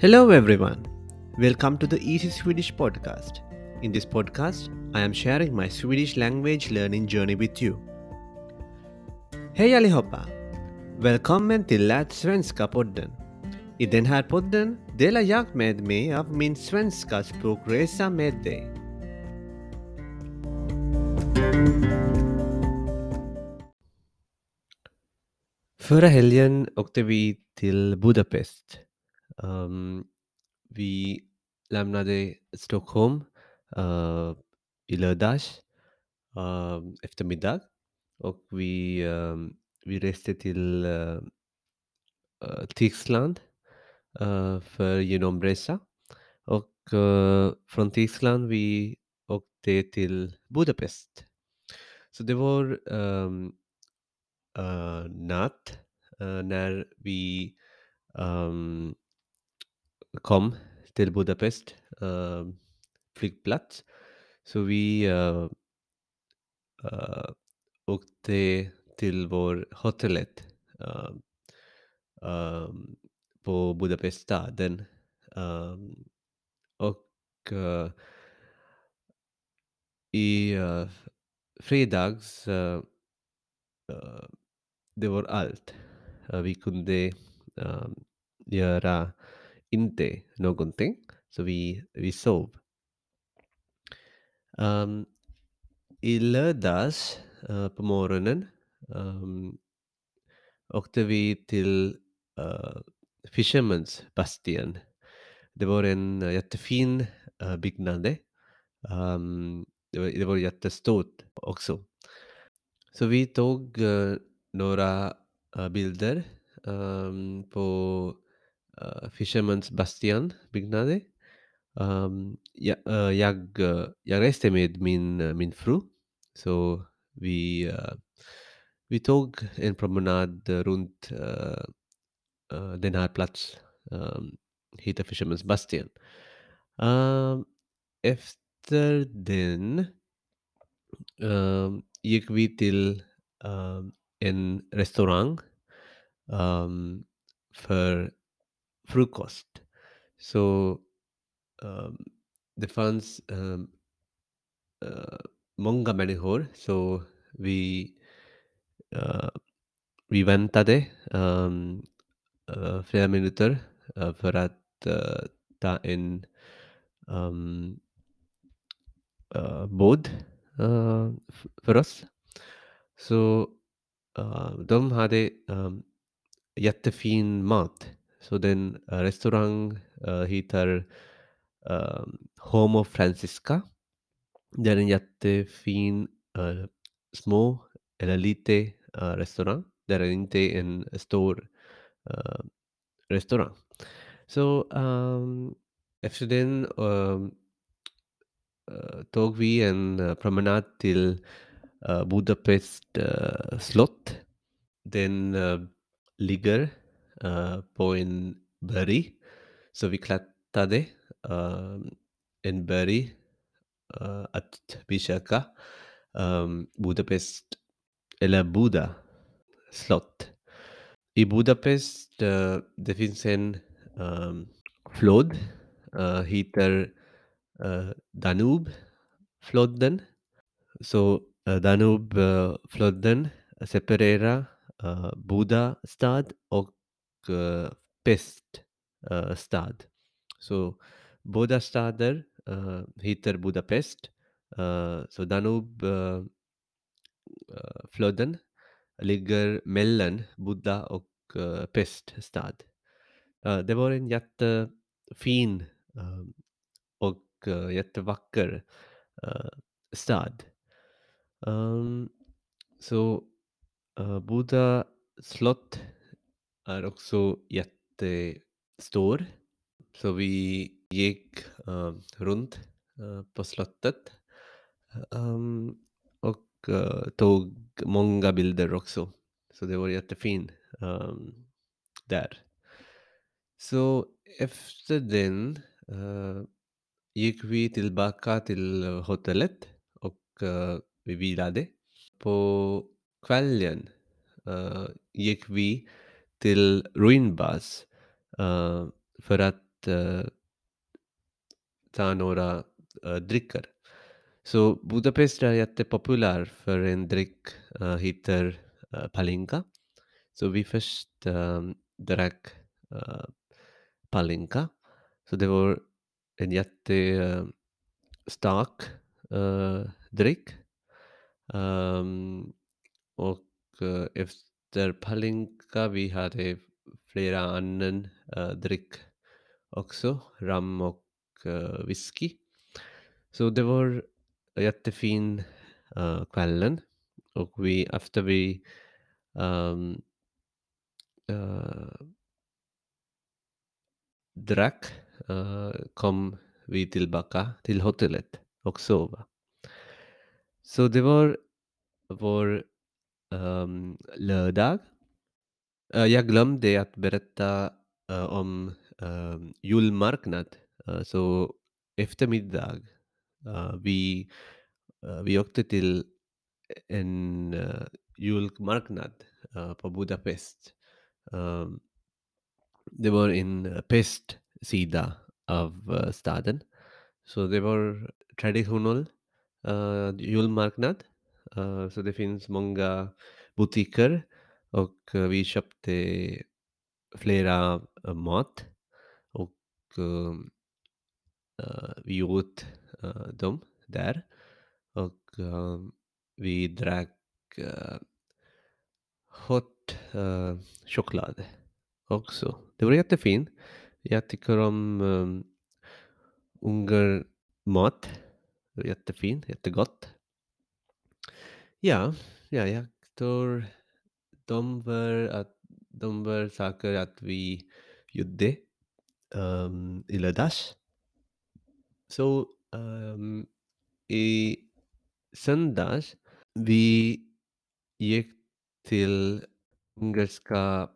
Hello everyone, welcome to the Easy Swedish podcast. In this podcast, I am sharing my Swedish language learning journey with you. Hej allihopa! Välkommen till Lärt Svenska podden. I den här podden delar jag med mig av min svenska språkresa med dig. Förra helgen åkte vi till Budapest. Vi lämnade Stockholm i lördags eftermiddag och vi reste till Tyskland för genomresa och från Tyskland vi åkte till Budapest. Så det var natt när vi kom till Budapest flygplats. Så vi åkte till vår hotellet på Budapest staden. Och i fredags det var allt. Vi kunde göra inte någonting, så vi sov. I lördags på morgonen åkte vi till Fisherman's Bastion. Det var en jättefin byggnad. Det var jättestort också. Så vi tog några bilder på Fisherman's Bastion byggnaden. Jag reste med min fru, så vi tog en promenad runt den här platsen, hitta Fisherman's Bastion. Efter den gick vi till en restaurang för frukost. Så det fanns många människor, så vi väntade flera minuter för att ta en båd för oss. Så de hade jättefin mat. Så den restaurang heter Homo Francisca. Det är en jättefin små eller lite restaurang. Det är inte en stor restaurang. Så efter den tog vi en promenad till Budapest slott. Den ligger på en berg, så vi klättrade en berg att besöka Budapest eller Buda slott. I Budapest det finns en flod, heter Danube floden. Så Danube floden separerar Buda stad och Pest stad. Så båda städer heter Budapest. Så Danube floden ligger mellan Buda och Pest stad. Det var en jättefin och jättevacker stad. Så Buda slott är också jättestor. Så vi gick runt på slottet och tog många bilder också. Så det var jättefin där. Så efter den gick vi tillbaka till hotellet och vi vilade. På kvällen gick vi till ruinbas för att ta några drycker. Så Budapest är jättepopulär för en dryck heter palinka. Så vi först drack palinka. Så det var en jättestark dryck. Och efter palinka vi hade flera annan dryck också. Ram och whisky. Så det var jättefin kvällen. Och vi, efter vi drack kom vi tillbaka till hotellet och sova. Så det var vår lördag. Jag glömde att berätta om julmarknad. Så eftermiddag vi åkte till en julmarknad på Budapest. Det var en pestsida av staden. Så det var traditionell julmarknad. Så det finns många butiker och vi köpte flera mat och vi åt dem där och vi drack hot choklad också. Det var jättefint. Jag tycker om ungermat. Det var jättefint, jättegott. Ja, jag tror de var saker att vi gjorde i lördags. Så i söndags vi gick till ungerska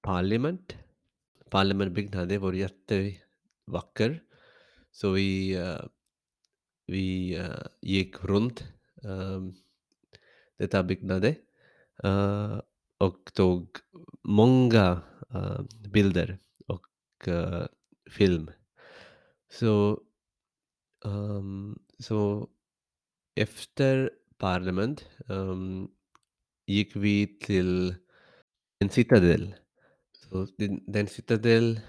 parlament. Parlamentbyggnaden var jättevacker. Så vi gick runt detta byggnaden och tog många bilder och film. Så efter parlament gick vi till en citadel. Så den citadel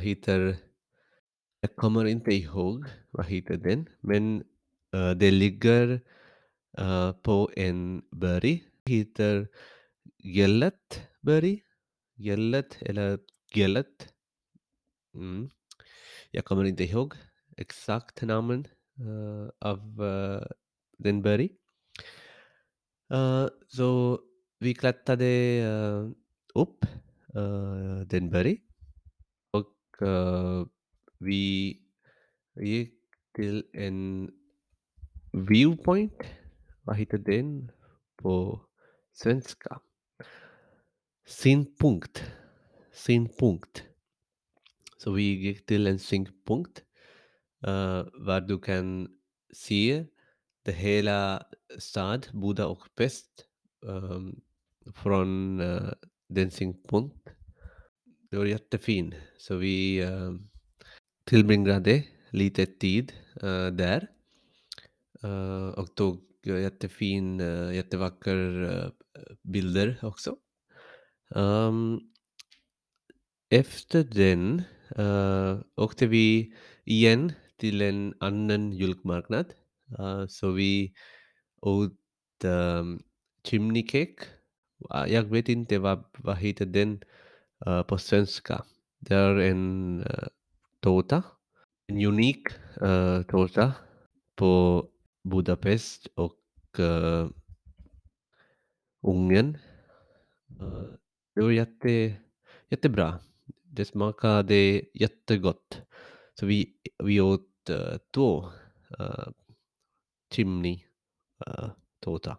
heter, jag kommer inte ihåg vad heter den, men det ligger på en berg. Heter Gellért berg. Gellért eller Gellért. Jag kommer inte ihåg exakt namn av den berg. Så vi klättrade upp den berg och vi gick till en viewpoint. Vad heter den på svenska? Synpunkt. Så vi gick till en synpunkt var du kan se det hela stad, Buda och Pest från den synpunkt. Det var jättefint. Så vi tillbringade lite tid där och tog jättefin, jättevacker bilder också. Efter den åkte vi igen till en annan julmarknad. Så vi åt chimney cake. Jag vet inte vad heter den på svenska. Det är en tårta. En unik tårta på Budapest och Ungern. Det var jättebra. Det smakade jättegott. Så vi åt två chimney tårta.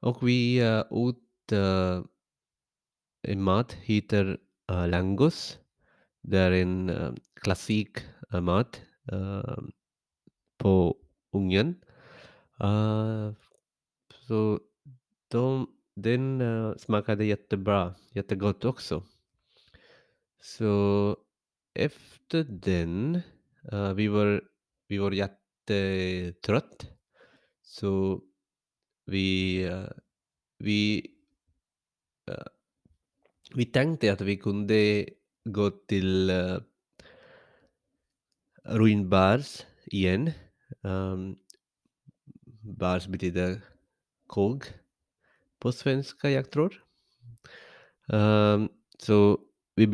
Och vi åt en mat heter langos. Det är en klassisk mat på Ungern. Så den smakade jättebra, jättegott också. Så Efter den, vi var jättetrött. Så vi tänkte att vi kunde gå till ruinbars igen. Bars betyder kog på svenska, jag tror. Så vi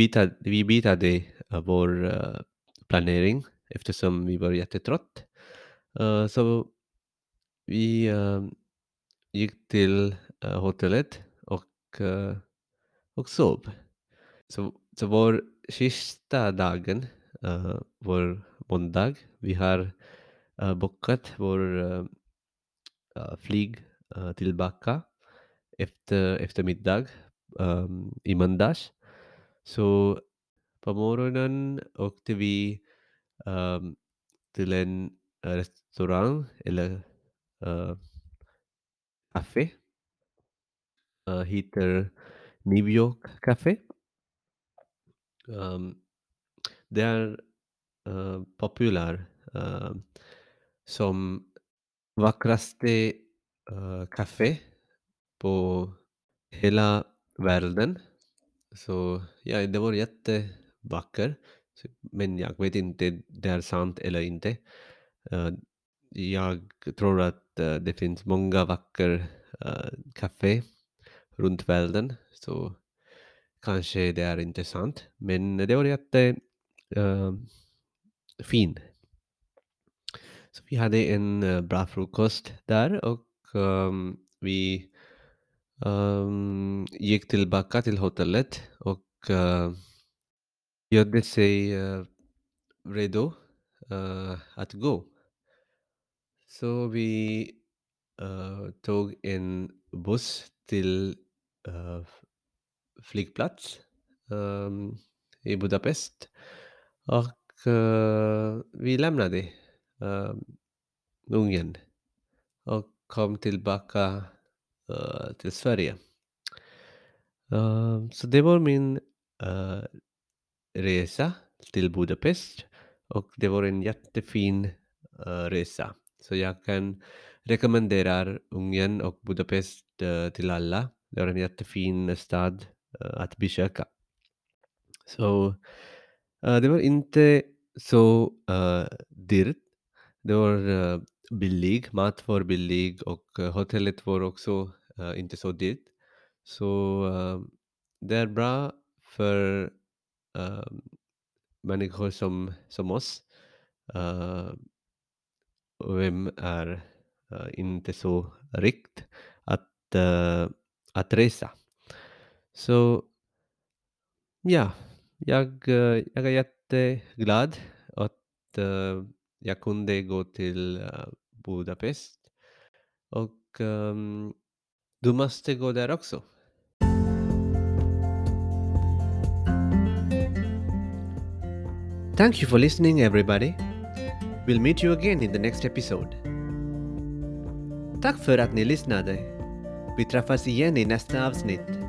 bytade vår planering eftersom vi var jättetrött. Så vi gick till hotellet och sov. Så vår sista dagen, vår måndag, vi har bokat vår flyg tillbaka efter middag i måndags. Så på morgonen åkte vi till en restaurang eller café. Heter New York Café. Det är populär som vackraste café på hela världen. Så ja, det var jättevacker. Men jag vet inte det är sant eller inte. Jag tror att det finns många vackra café runt världen. Så kanske det är inte sant. Men det var jättefint. Så vi hade en bra frukost där och vi gick tillbaka till hotellet och gjorde sig redo att gå. Så vi tog en buss till flygplats i Budapest och vi lämnade Ungern och kom tillbaka till Sverige. Så det var min resa till Budapest och det var en jättefin resa. Så jag kan rekommendera Ungern och Budapest till alla. Det var en jättefin stad att besöka. Så det var inte så dyrt. Det var billig, mat var billig och hotellet var också inte så dyrt. Så det är bra för människor som oss. Vem är inte så rikt att resa. Så ja, jag är jätteglad att jag kunde gå till Budapest och du måste gå där också. Thank you for listening, everybody. We'll meet you again in the next episode. Tack för att ni lyssnade. Vi träffas igen i nästa avsnitt.